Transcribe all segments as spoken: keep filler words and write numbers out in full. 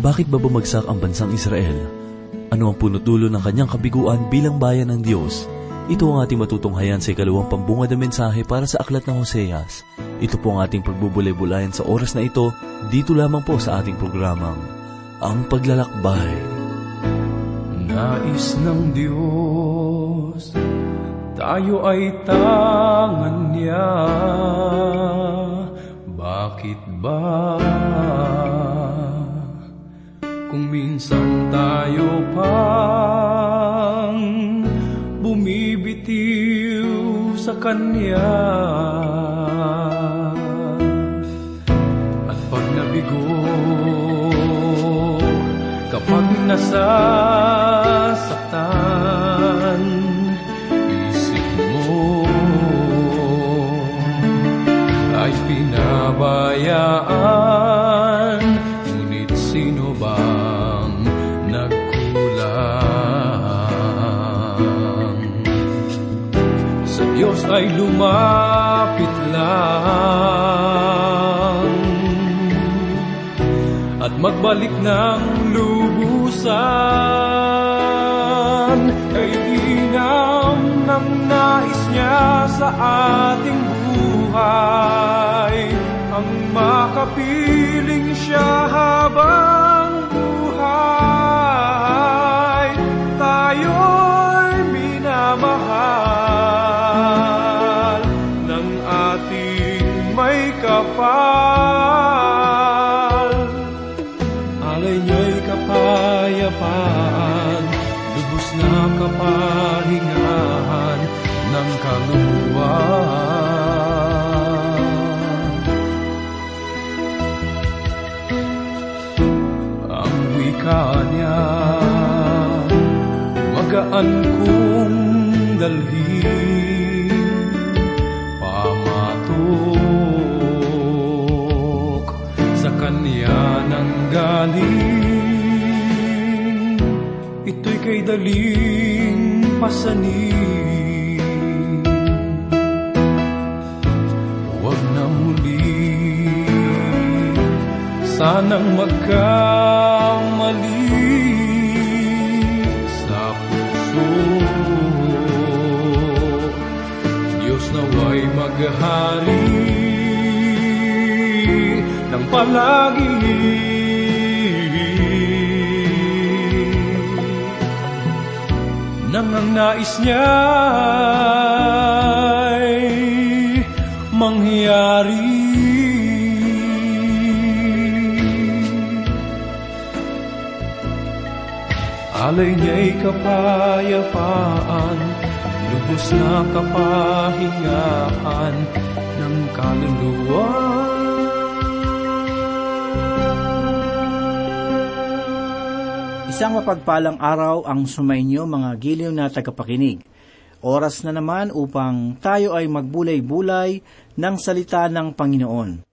Bakit ba bumagsak ang bansang Israel? Ano ang puno-dulo ng kanyang kabiguan bilang bayan ng Diyos? Ito ang ating matutunghayan sa ikalawang pambungad na mensahe para sa Aklat ng Hoseas. Ito po ang ating pagbubulay-bulayan sa oras na ito, dito lamang po sa ating programang Ang Paglalakbay. Nais ng Diyos, tayo ay tangan niya. Bakit ba? Kung minsan tayo pang bumibitiw sa Kanya, at pag nabigo, kapag nasasaktan, isip mo ay pinabayaan. Ngunit sino ba Diyos ay lumapit lang at magbalik ng lubusan. Kay inam ng nais niya sa ating buhay, ang makapiling siya habang buhay. Tayo'y minamahal kapal, alay niya'y kapayapaan, lubos na kapahingahan ng kaluluwan. Ang wika niya, magaan kong dalhin, pamato Kanya nang galing, ito'y kay daling pasanin. Huwag na muli, sanang magkamali sa puso. Diyos nawa'y maghari ng palagi. Nang ang nais niya'y mangyari, alay niya'y kapayapaan, lubos na kapahingaan ng kaluluwa. Isang mapagpalang araw ang sumainyo mga giliw na tagapakinig. Oras na naman upang tayo ay magbulay-bulay ng salita ng Panginoon.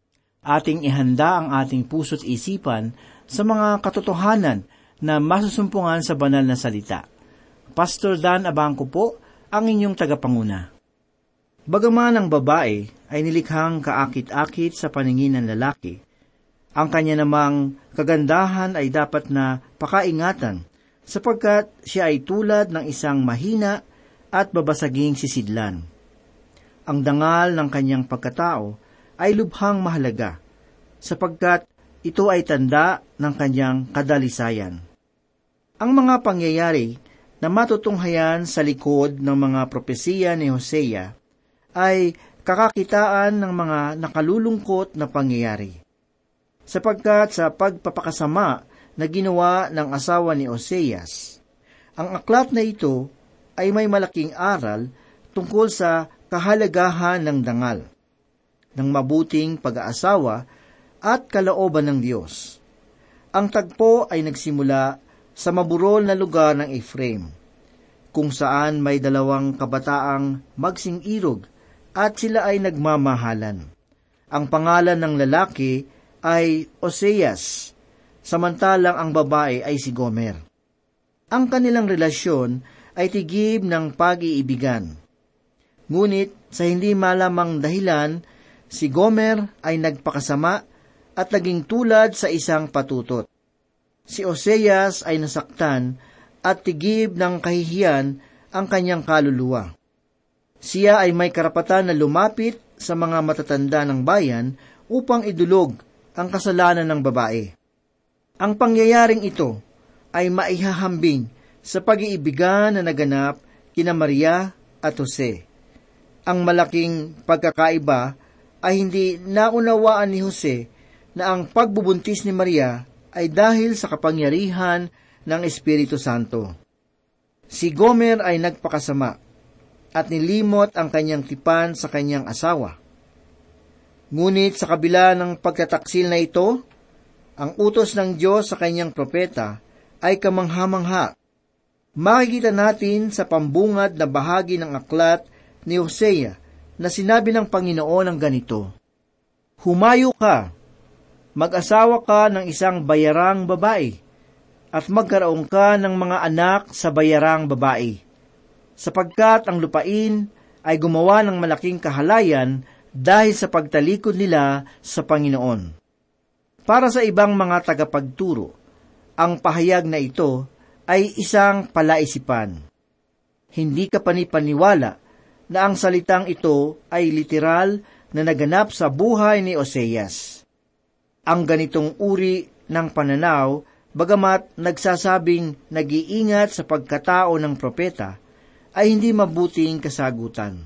Ating ihanda ang ating puso't isipan sa mga katotohanan na masusumpungan sa banal na salita. Pastor Dan Abangko po, ang inyong tagapanguna. Bagaman ang babae ay nilikhang kaakit-akit sa paningin ng lalaki, ang kanya namang kagandahan ay dapat na pakaingatan, sapagkat siya ay tulad ng isang mahina at babasaging sisidlan. Ang dangal ng kanyang pagkatao ay lubhang mahalaga, sapagkat ito ay tanda ng kanyang kadalisayan. Ang mga pangyayari na matutunghayan sa likod ng mga propesiya ni Hosea ay kakakitaan ng mga nakalulungkot na pangyayari, sapagkat sa pagpapakasama na ginawa ng asawa ni Hoseas, ang aklat na ito ay may malaking aral tungkol sa kahalagahan ng dangal, ng mabuting pag-aasawa at kalooban ng Diyos. Ang tagpo ay nagsimula sa maburol na lugar ng Ephraim, kung saan may dalawang kabataang magsing-irog at sila ay nagmamahalan. Ang pangalan ng lalaki ay Hoseas, samantalang ang babae ay si Gomer. Ang kanilang relasyon ay tigib ng pag-iibigan. Ngunit sa hindi malamang dahilan, si Gomer ay nagpakasama at naging tulad sa isang patutot. Si Hoseas ay nasaktan at tigib ng kahihiyan ang kanyang kaluluwa. Siya ay may karapatan na lumapit sa mga matatanda ng bayan upang idulog ang kasalanan ng babae. Ang pangyayaring ito ay maihahambing sa pag-iibigan na naganap kina Maria at Jose. Ang malaking pagkakaiba ay hindi naunawaan ni Jose na ang pagbubuntis ni Maria ay dahil sa kapangyarihan ng Espiritu Santo. Si Gomer ay nagpakasama at nilimot ang kanyang tipan sa kanyang asawa. Ngunit sa kabila ng pagtataksil na ito, ang utos ng Diyos sa kanyang propeta ay kamangha-mangha. Makikita natin sa pambungad na bahagi ng aklat ni Hosea na sinabi ng Panginoon ang ganito, "Humayo ka, mag-asawa ka ng isang bayarang babae, at magkaroon ka ng mga anak sa bayarang babae, sapagkat ang lupain ay gumawa ng malaking kahalayan dahil sa pagtalikod nila sa Panginoon." Para sa ibang mga tagapagturo, ang pahayag na ito ay isang palaisipan. Hindi ka panipaniwala na ang salitang ito ay literal na naganap sa buhay ni Hoseas. Ang ganitong uri ng pananaw, bagamat nagsasabing nag-iingat sa pagkatao ng propeta, ay hindi mabuting kasagutan,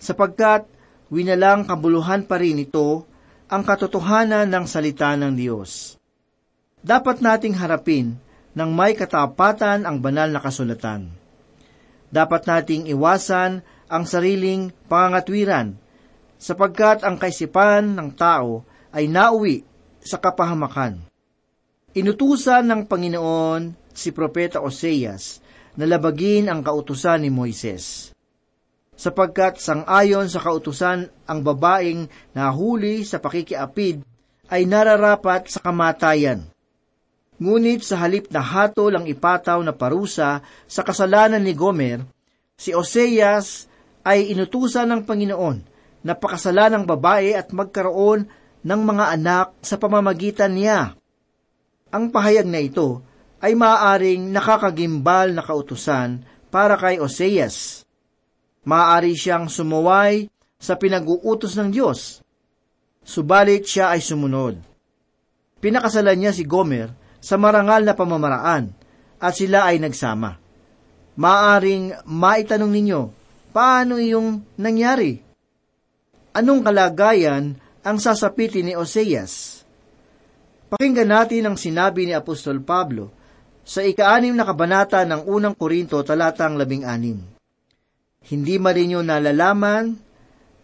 sapagkat winalang kabuluhan pa rin ito ang katotohanan ng salita ng Diyos. Dapat nating harapin ng may katapatan ang banal na kasulatan. Dapat nating iwasan ang sariling pangangatwiran, sapagkat ang kaisipan ng tao ay nauwi sa kapahamakan. Inutusan ng Panginoon si Propeta Hoseas na labagin ang kautusan ni Moises, sapagkat sang-ayon sa kautusan ang babaeng nahuli sa pakikiapid ay nararapat sa kamatayan. Ngunit sa halip na hatol ang ipataw na parusa sa kasalanan ni Gomer, si Hoseas ay inutusan ng Panginoon na pakasalan ang babae at magkaroon ng mga anak sa pamamagitan niya. Ang pahayag na ito ay maaaring nakakagimbal na kautusan para kay Hoseas. Maaari siyang sumuway sa pinag-uutos ng Diyos, subalit siya ay sumunod. Pinakasalan niya si Gomer sa marangal na pamamaraan at sila ay nagsama. Maaring maitanong ninyo, paano iyong nangyari? Anong kalagayan ang sasapitin ni Hoseas? Pakinggan natin ang sinabi ni Apostol Pablo sa ika-anim na kabanata ng Unang Korinto talatang labing anim. "Hindi man ninyo nalalaman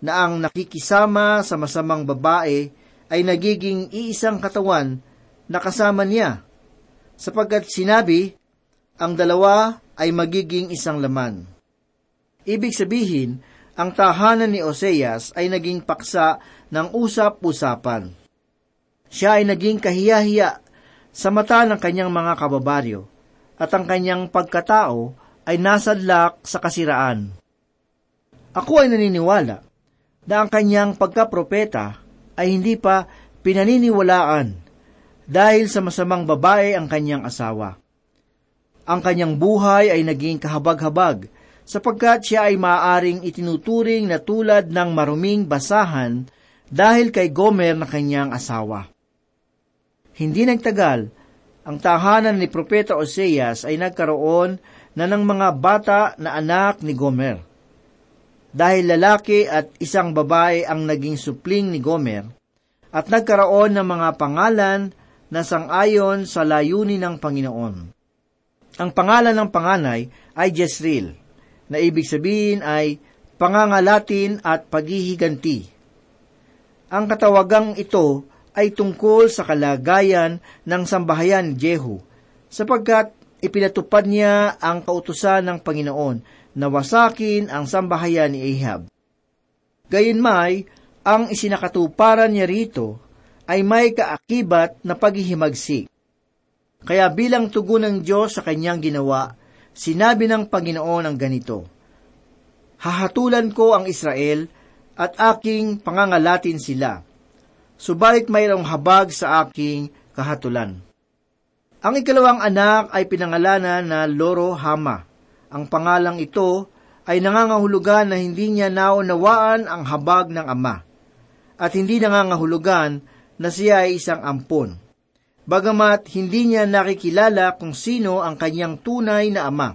na ang nakikisama sa masamang babae ay nagiging iisang katawan na kasama niya, sapagkat sinabi, ang dalawa ay magiging isang laman." Ibig sabihin, ang tahanan ni Hoseas ay naging paksa ng usap-usapan. Siya ay naging kahiyahiya sa mata ng kanyang mga kababaryo, at ang kanyang pagkatao ay nasadlak sa kasiraan. Ako ay naniniwala na ang kanyang pagkapropeta ay hindi pa pinaniniwalaan dahil sa masamang babae ang kanyang asawa. Ang kanyang buhay ay naging kahabag-habag, sapagkat siya ay maaaring itinuturing na tulad ng maruming basahan dahil kay Gomer na kanyang asawa. Hindi nagtagal, ang tahanan ni Propeta Hoseas ay nagkaroon na ng mga bata na anak ni Gomer. Dahil lalaki at isang babae ang naging supling ni Gomer, at nagkaroon ng mga pangalan na sang-ayon sa layunin ng Panginoon. Ang pangalan ng panganay ay Jezreel, na ibig sabihin ay pangangalatin at paghihiganti. Ang katawagang ito ay tungkol sa kalagayan ng sambahayan Jehu, sapagkat ipinatupad niya ang kautusan ng Panginoon na wasakin ang sambahayan ni Ahab. Gayunmay, ang isinakatuparan niya rito ay may kaakibat na paghihimagsik. Kaya bilang tugon ng Diyos sa kanyang ginawa, sinabi ng Panginoon ang ganito, "Hahatulan ko ang Israel at aking pangangalatin sila, subalit mayroong habag sa aking kahatulan." Ang ikalawang anak ay pinangalanan na Lo-Ruhama. Ang pangalang ito ay nangangahulugan na hindi niya naunawaan ang habag ng ama, at hindi nangangahulugan na siya ay isang ampon, bagamat hindi niya nakikilala kung sino ang kanyang tunay na ama.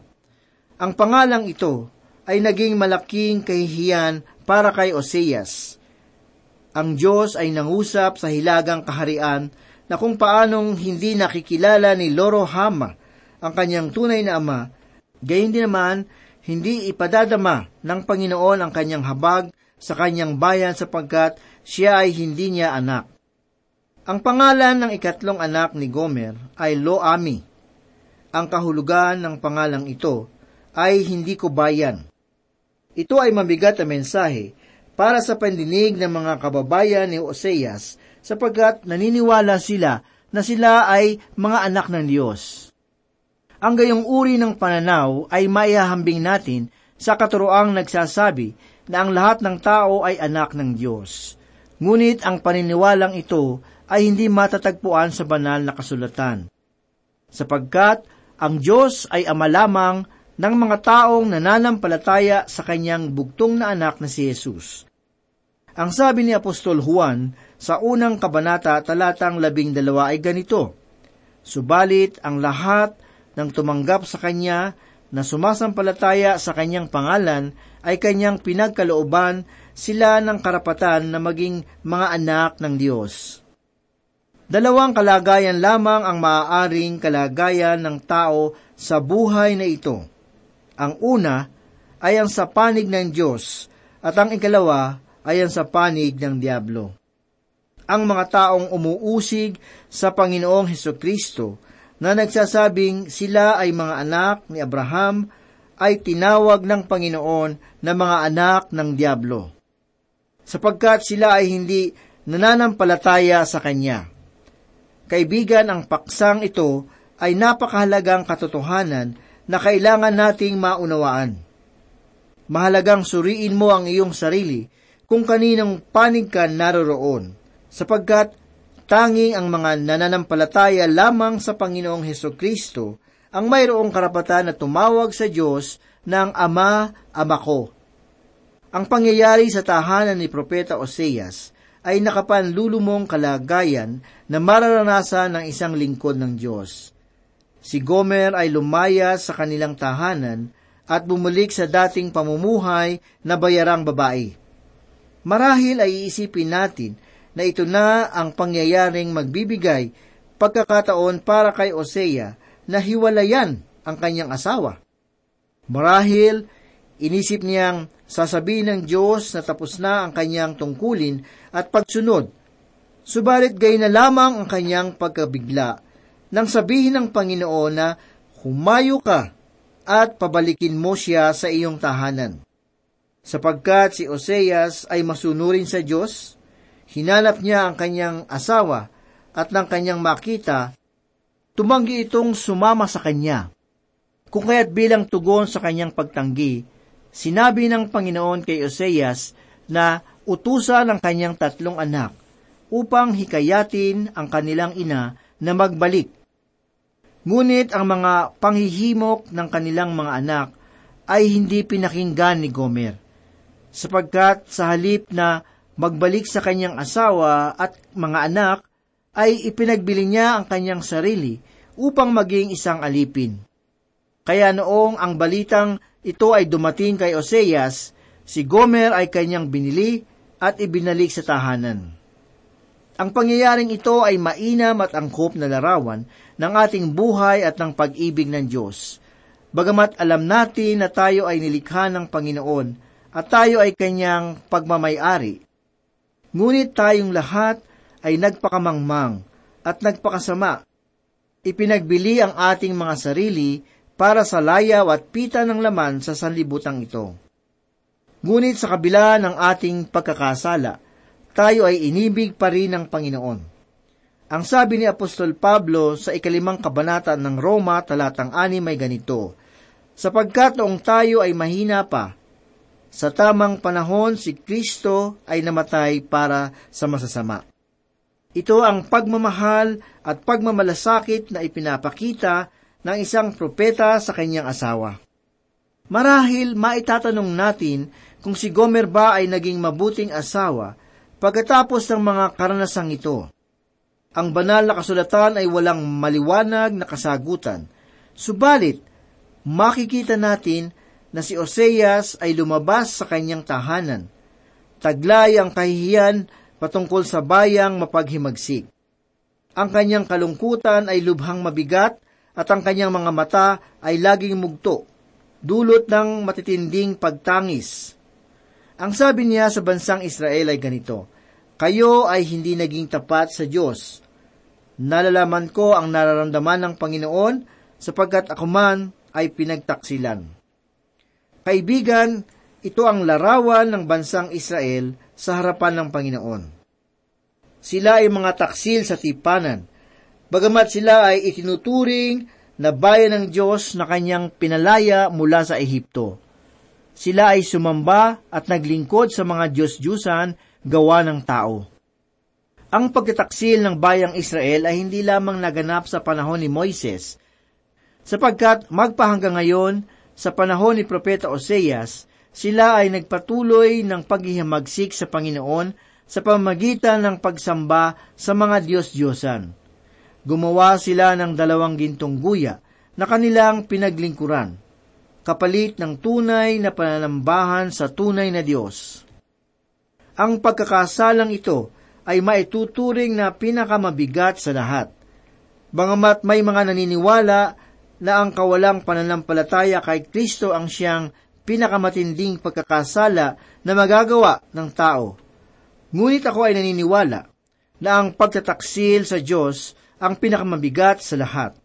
Ang pangalang ito ay naging malaking kahihiyan para kay Hoseas. Ang Diyos ay nangusap sa hilagang kaharian na kung paanong hindi nakikilala ni Lo-Ruhama ang kanyang tunay na ama, gayon din naman, hindi ipadadama ng Panginoon ang kanyang habag sa kanyang bayan sapagkat siya ay hindi niya anak. Ang pangalan ng ikatlong anak ni Gomer ay Lo Ami. Ang kahulugan ng pangalang ito ay hindi ko bayan. Ito ay mabigat na mensahe para sa pandinig ng mga kababayan ni Hoseas sapagkat naniniwala sila na sila ay mga anak ng Diyos. Ang gayong uri ng pananaw ay maihahambing natin sa katuroang nagsasabi na ang lahat ng tao ay anak ng Diyos. Ngunit ang paniniwalang ito ay hindi matatagpuan sa banal na kasulatan, sapagkat ang Diyos ay ama lamang ng mga taong nananampalataya sa kanyang bugtong na anak na si Yesus. Ang sabi ni Apostol Juan sa unang kabanata talatang labing dalawa ay ganito, "Subalit ang lahat ng tumanggap sa kanya na sumasampalataya sa kanyang pangalan ay kanyang pinagkalooban sila ng karapatan na maging mga anak ng Diyos." Dalawang kalagayan lamang ang maaaring kalagayan ng tao sa buhay na ito. Ang una ay ang sa panig ng Diyos at ang ikalawa ay ang sa panig ng Diablo. Ang mga taong umuusig sa Panginoong Hesus Kristo na nagsasabing sila ay mga anak ni Abraham ay tinawag ng Panginoon na mga anak ng Diablo, sapagkat sila ay hindi nananampalataya sa Kanya. Kaibigan, ang paksang ito ay napakahalagang katotohanan na kailangan nating maunawaan. Mahalagang suriin mo ang iyong sarili kung kaninong panig ka naroroon, sapagkat tanging ang mga nananampalataya lamang sa Panginoong Hesus Kristo ang mayroong karapatan na tumawag sa Diyos ng Ama, Ama ko. Ang pangyayari sa tahanan ni Propeta Hoseas ay nakapanlulumong kalagayan na mararanasan ng isang lingkod ng Diyos. Si Gomer ay lumaya sa kanilang tahanan at bumalik sa dating pamumuhay na bayarang babae. Marahil ay iisipin natin na ito na ang pangyayaring magbibigay pagkakataon para kay Hosea na hiwalayan ang kanyang asawa. Marahil, inisip niyang sasabihin ng Diyos na tapos na ang kanyang tungkulin at pagsunod. Subalit gay na lamang ang kanyang pagkabigla nang sabihin ng Panginoon na humayo ka at pabalikin mo siya sa iyong tahanan. Sapagkat si Hoseas ay masunurin sa Diyos, hinanap niya ang kanyang asawa at nang kanyang makita, tumanggi itong sumama sa kanya. Kung kaya't bilang tugon sa kanyang pagtanggi, sinabi ng Panginoon kay Hoseas na utusan ang kanyang tatlong anak upang hikayatin ang kanilang ina na magbalik. Ngunit ang mga panghihimok ng kanilang mga anak ay hindi pinakinggan ni Gomer, sapagkat sa halip na magbalik sa kanyang asawa at mga anak, ay ipinagbili niya ang kanyang sarili upang maging isang alipin. Kaya noong ang balitang ito ay dumating kay Hoseas, si Gomer ay kanyang binili at ibinalik sa tahanan. Ang pangyayaring ito ay mainam at angkop na larawan ng ating buhay at ng pag-ibig ng Diyos. Bagamat alam natin na tayo ay nilikha ng Panginoon at tayo ay kanyang pagmamayari, ngunit tayong lahat ay nagpakamangmang at nagpakasama. Ipinagbili ang ating mga sarili para sa layaw at pita ng laman sa sanlibutan ito. Ngunit sa kabila ng ating pagkakasala, tayo ay inibig pa rin ng Panginoon. Ang sabi ni Apostol Pablo sa ikalimang kabanata ng Roma talatang anim ay ganito, "Sapagkat noong tayo ay mahina pa, sa tamang panahon si Kristo ay namatay para sa masasama." Ito ang pagmamahal at pagmamalasakit na ipinapakita ng isang propeta sa kanyang asawa. Marahil maitatanong natin kung si Gomer ba ay naging mabuting asawa pagkatapos ng mga karanasang ito. Ang banal na kasulatan ay walang maliwanag na kasagutan. Subalit, makikita natin na si Hoseas ay lumabas sa kanyang tahanan. Taglay ang kahihiyan patungkol sa bayang mapaghimagsik. Ang kanyang kalungkutan ay lubhang mabigat at ang kanyang mga mata ay laging mugto, dulot ng matitinding pagtangis. Ang sabi niya sa bansang Israel ay ganito, "Kayo ay hindi naging tapat sa Diyos. Nalalaman ko ang nararamdaman ng Panginoon sapagkat ako man ay pinagtaksilan." Kaibigan, ito ang larawan ng bansang Israel sa harapan ng Panginoon. Sila ay mga taksil sa tipanan, bagamat sila ay itinuturing na bayan ng Diyos na kanyang pinalaya mula sa Ehipto. Sila ay sumamba at naglingkod sa mga Diyos-Diyusan gawa ng tao. Ang pagtataksil ng bayang Israel ay hindi lamang naganap sa panahon ni Moises, sapagkat magpahanggang ngayon, sa panahon ni Propeta Hoseas, sila ay nagpatuloy ng paghihimagsik sa Panginoon sa pamamagitan ng pagsamba sa mga Diyos-Diyosan. Gumawa sila ng dalawang gintong guya na kanilang pinaglingkuran, kapalit ng tunay na pananambahan sa tunay na Diyos. Ang pagkakasalang ito ay maituturing na pinakamabigat sa lahat. Bagamat may mga naniniwala na ang kawalang pananampalataya kay Kristo ang siyang pinakamatinding pagkakasala na magagawa ng tao. Ngunit ako ay naniniwala na ang pagtataksil sa Diyos ang pinakamabigat sa lahat,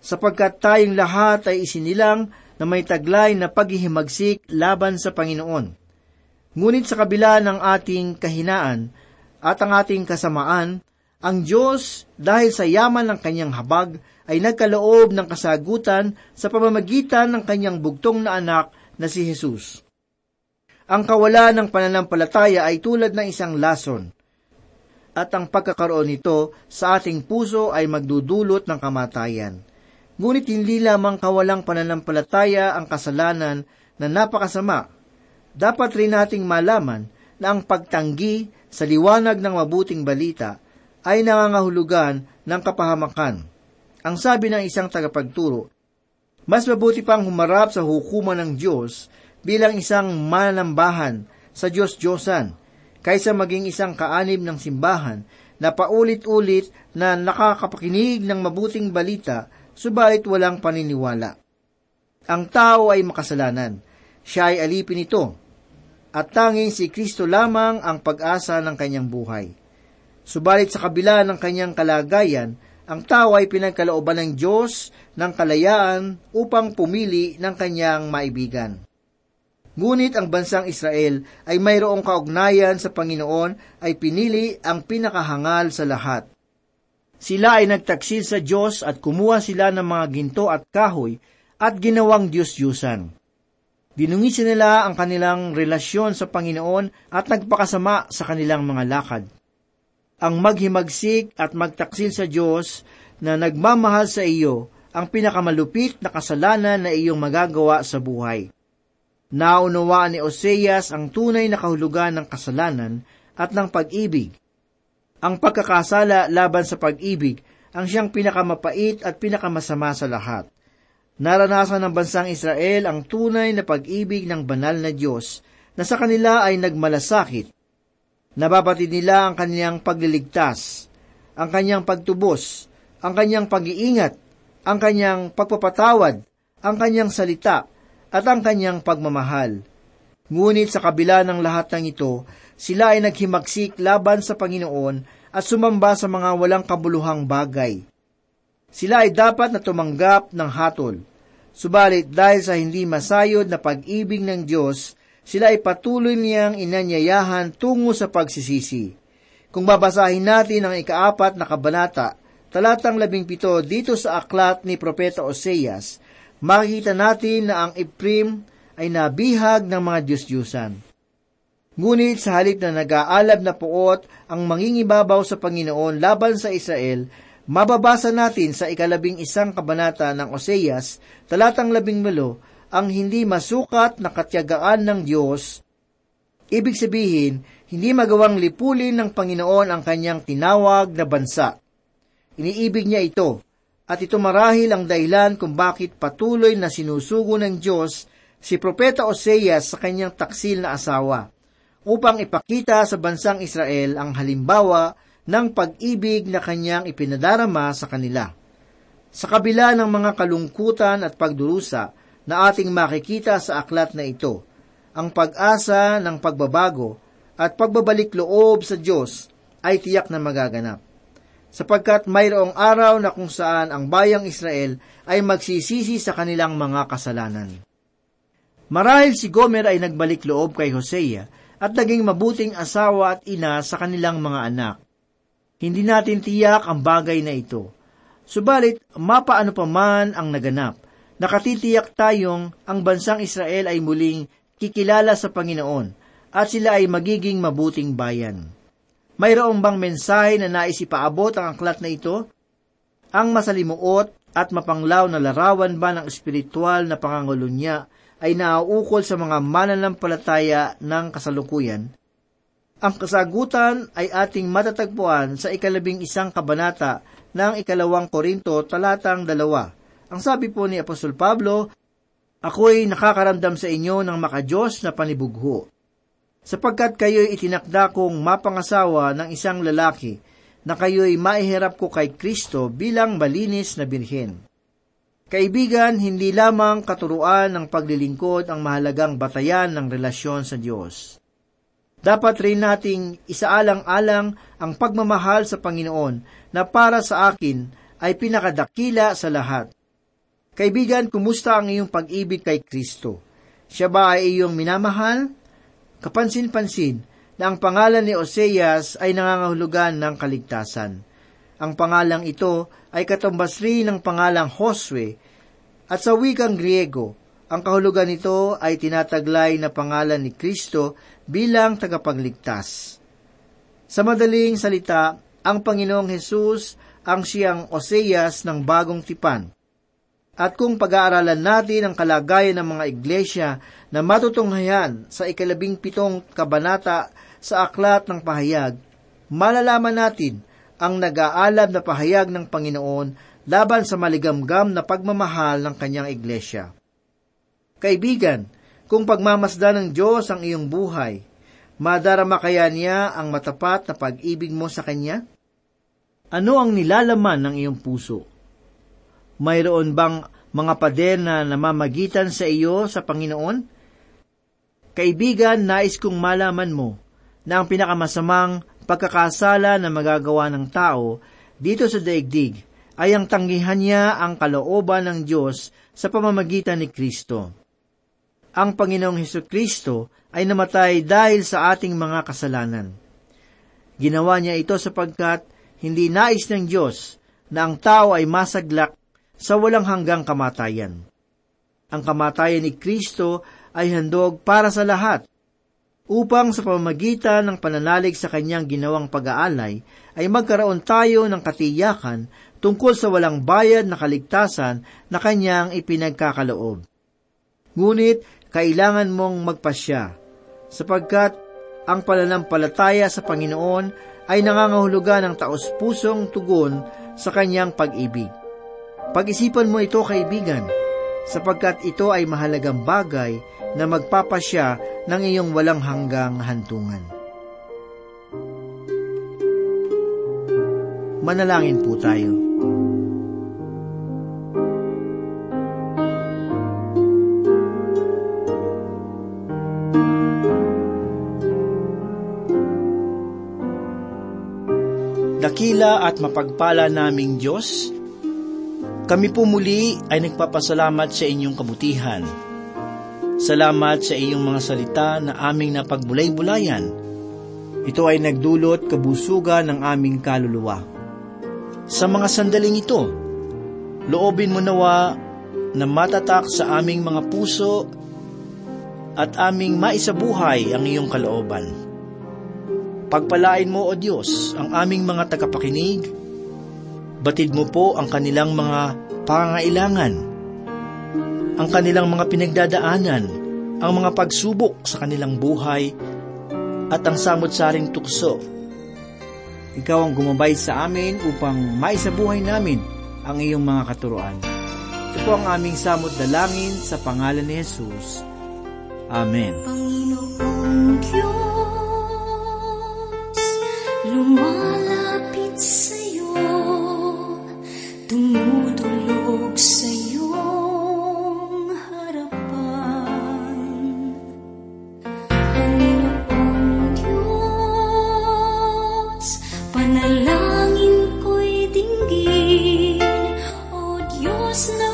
sapagkat tayong lahat ay isinilang na may taglay na paghihimagsik laban sa Panginoon. Ngunit sa kabila ng ating kahinaan at ang ating kasamaan, ang Diyos, dahil sa yaman ng kanyang habag, ay nagkaloob ng kasagutan sa pamamagitan ng kanyang bugtong na anak na si Hesus. Ang kawalan ng pananampalataya ay tulad ng isang lason, at ang pagkakaroon nito sa ating puso ay magdudulot ng kamatayan. Ngunit hindi lamang kawalang pananampalataya ang kasalanan na napakasama. Dapat rin nating malaman na ang pagtanggi sa liwanag ng mabuting balita ay nangangahulugan ng kapahamakan. Ang sabi ng isang tagapagturo, mas mabuti pang humarap sa hukuman ng Diyos bilang isang manambahan sa Diyos-Diyosan kaysa maging isang kaanib ng simbahan na paulit-ulit na nakakapakinig ng mabuting balita subalit walang paniniwala. Ang tao ay makasalanan. Siya ay alipin ito. At tanging si Kristo lamang ang pag-asa ng kanyang buhay. Subalit sa kabila ng kanyang kalagayan, ang tao ay pinagkalooban ng Diyos ng kalayaan upang pumili ng kanyang maibigan. Ngunit ang bansang Israel ay mayroong kaugnayan sa Panginoon ay pinili ang pinakahangal sa lahat. Sila ay nagtaksil sa Diyos at kumuha sila ng mga ginto at kahoy at ginawang Diyos-Diyusan. Dinungisin nila ang kanilang relasyon sa Panginoon at nagpakasama sa kanilang mga lakad. Ang maghimagsik at magtaksil sa Diyos na nagmamahal sa iyo ang pinakamalupit na kasalanan na iyong magagawa sa buhay. Naunawaan ni Hoseas ang tunay na kahulugan ng kasalanan at ng pag-ibig. Ang pagkakasala laban sa pag-ibig ang siyang pinakamapait at pinakamasama sa lahat. Naranasan ng bansang Israel ang tunay na pag-ibig ng banal na Diyos na sa kanila ay nagmalasakit. Nababatid nila ang kanyang pagliligtas, ang kanyang pagtubos, ang kanyang pag-iingat, ang kanyang pagpapatawad, ang kanyang salita, at ang kanyang pagmamahal. Ngunit sa kabila ng lahat ng ito, sila ay naghimagsik laban sa Panginoon at sumamba sa mga walang kabuluhang bagay. Sila ay dapat na tumanggap ng hatol. Subalit dahil sa hindi masayod na pag-ibig ng Diyos, sila ay patuloy niyang inanyayahan tungo sa pagsisisi. Kung babasahin natin ang ikaapat na kabanata, talatang labing pito dito sa aklat ni Propeta Hoseas, makikita natin na ang Ephraim ay nabihag ng mga Diyos-Diyusan. Ngunit sa halip na nag-aalab na puot ang mangingibabaw sa Panginoon laban sa Israel, mababasa natin sa ikalabing isang kabanata ng Hoseas, talatang labing walo, ang hindi masukat na katyagaan ng Diyos. Ibig sabihin, hindi magawang lipulin ng Panginoon ang kanyang tinawag na bansa. Iniibig niya ito, at ito marahil ang dahilan kung bakit patuloy na sinusugo ng Diyos si Propeta Hoseas sa kanyang taksil na asawa, upang ipakita sa bansang Israel ang halimbawa ng pag-ibig na kanyang ipinadarama sa kanila. Sa kabila ng mga kalungkutan at pagdurusa na ating makikita sa aklat na ito, ang pag-asa ng pagbabago at pagbabalik loob sa Diyos ay tiyak na magaganap, sapagkat mayroong araw na kung saan ang bayang Israel ay magsisisi sa kanilang mga kasalanan. Marahil si Gomer ay nagbalik loob kay Hosea at naging mabuting asawa at ina sa kanilang mga anak. Hindi natin tiyak ang bagay na ito, subalit mapaano pa man ang naganap, nakatitiyak tayong ang bansang Israel ay muling kikilala sa Panginoon at sila ay magiging mabuting bayan. Mayroong bang mensahe na nais ipaabot ang aklat na ito? Ang masalimuot at mapanglaw na larawan ba ng espiritual na pangangulo niya ay nauukol sa mga mananampalataya ng kasalukuyan? Ang kasagutan ay ating matatagpuan sa ikalabing isang kabanata ng Ikalawang Korinto, talatang dalawa. Ang sabi po ni Apostol Pablo, "Ako'y nakakaramdam sa inyo ng makadiyos na panibugho, sapagkat kayo'y itinakda kong mapangasawa ng isang lalaki na kayo'y maihirap ko kay Kristo bilang malinis na birhen." Kaibigan, hindi lamang katuruan ng paglilingkod ang mahalagang batayan ng relasyon sa Diyos. Dapat rin nating isaalang-alang ang pagmamahal sa Panginoon na para sa akin ay pinakadakila sa lahat. Kaibigan, kumusta ang iyong pag-ibig kay Kristo? Siya ba ay iyong minamahal? Kapansin-pansin na ang pangalan ni Hoseas ay nangangahulugan ng kaligtasan. Ang pangalang ito ay katumbas rin ng pangalang Josue, at sa wikang Griego, ang kahulugan nito ay tinataglay na pangalan ni Kristo bilang tagapagligtas. Sa madaling salita, ang Panginoong Hesus ang siyang Hoseas ng bagong tipan. At kung pag-aaralan natin ang kalagayan ng mga iglesia na matutunghayan sa ikalabing pitong kabanata sa aklat ng Pahayag, malalaman natin ang nag-aalab na pahayag ng Panginoon laban sa maligamgam na pagmamahal ng kanyang iglesia. Kaibigan, kung pagmamasdan ng Diyos ang iyong buhay, madarama kaya niya ang matapat na pag-ibig mo sa kanya? Ano ang nilalaman ng iyong puso? Mayroon bang mga pader na namamagitan sa iyo sa Panginoon? Kaibigan, nais kong malaman mo na ang pinakamasamang pagkakasala na magagawa ng tao dito sa daigdig ay ang tanggihan niya ang kalooban ng Diyos sa pamamagitan ni Kristo. Ang Panginoong Hesus Kristo ay namatay dahil sa ating mga kasalanan. Ginawa niya ito sapagkat hindi nais ng Diyos na ang tao ay masaglak sa walang hanggang kamatayan. Ang kamatayan ni Kristo ay handog para sa lahat, upang sa pamamagitan ng pananalig sa kanyang ginawang pag-aalay, ay magkaroon tayo ng katiyakan tungkol sa walang bayad na kaligtasan na kanyang ipinagkakaloob. Ngunit, kailangan mong magpasya, sapagkat ang pananampalataya sa Panginoon ay nangangahulugan ng taos-pusong tugon sa kanyang pag-ibig. Pag-isipan mo ito, kaibigan, sapagkat ito ay mahalagang bagay na magpapasya ng iyong walang hanggang hantungan. Manalangin po tayo. Dakila at mapagpala naming Diyos, kami po muli ay nagpapasalamat sa inyong kabutihan. Salamat sa iyong mga salita na aming napagbulay-bulayan. Ito ay nagdulot kabusugan ng aming kaluluwa. Sa mga sandaling ito, loobin mo nawa na matatak sa aming mga puso at aming maisabuhay ang iyong kalooban. Pagpalain mo, O Diyos, ang aming mga tagapakinig, batid mo po ang kanilang mga pangailangan, ang kanilang mga pinagdadaanan, ang mga pagsubok sa kanilang buhay, at ang samot-saring tukso. Ikaw ang gumabay sa amin upang maisabuhay namin ang iyong mga katuruan. Ito po ang aming samot dalangin sa pangalan ni Hesus. Amen. Panginoong Diyos, lumalapit sa iyo, tumutulog sa iyong harapan. Panginoong Diyos, panalangin ko'y dinggin, O Diyos na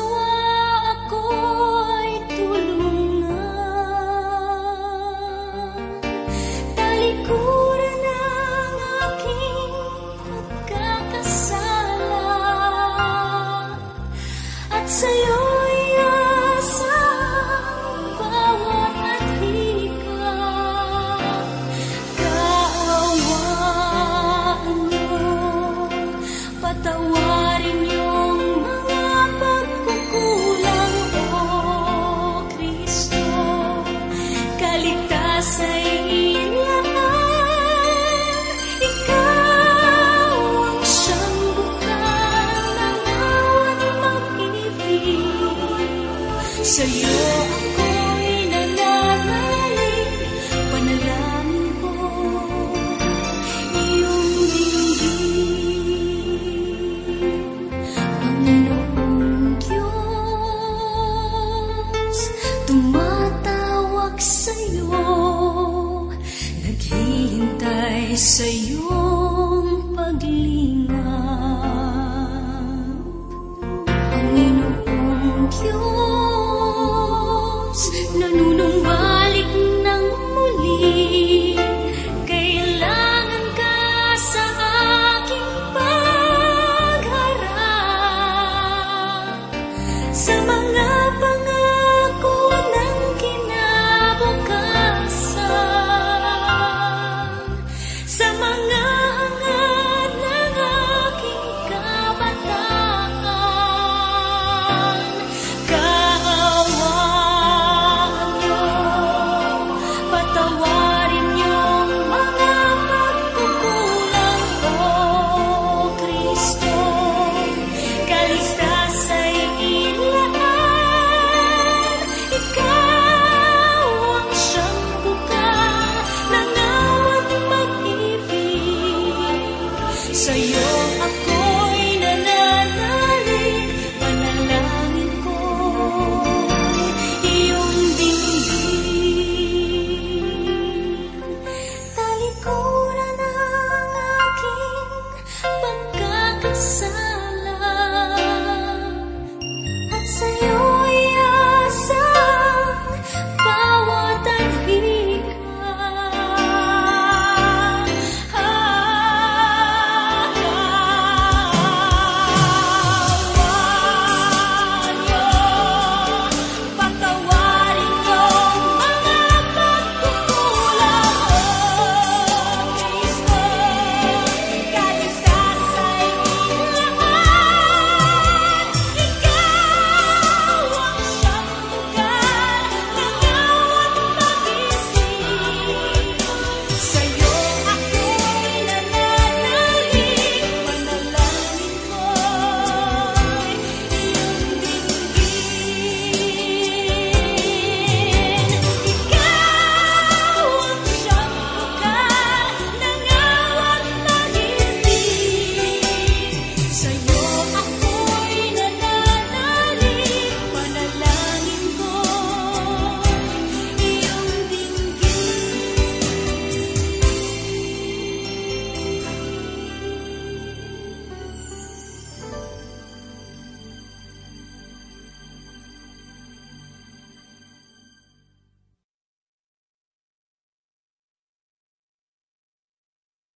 tumatawag sa'yo, naghihintay sa'yo.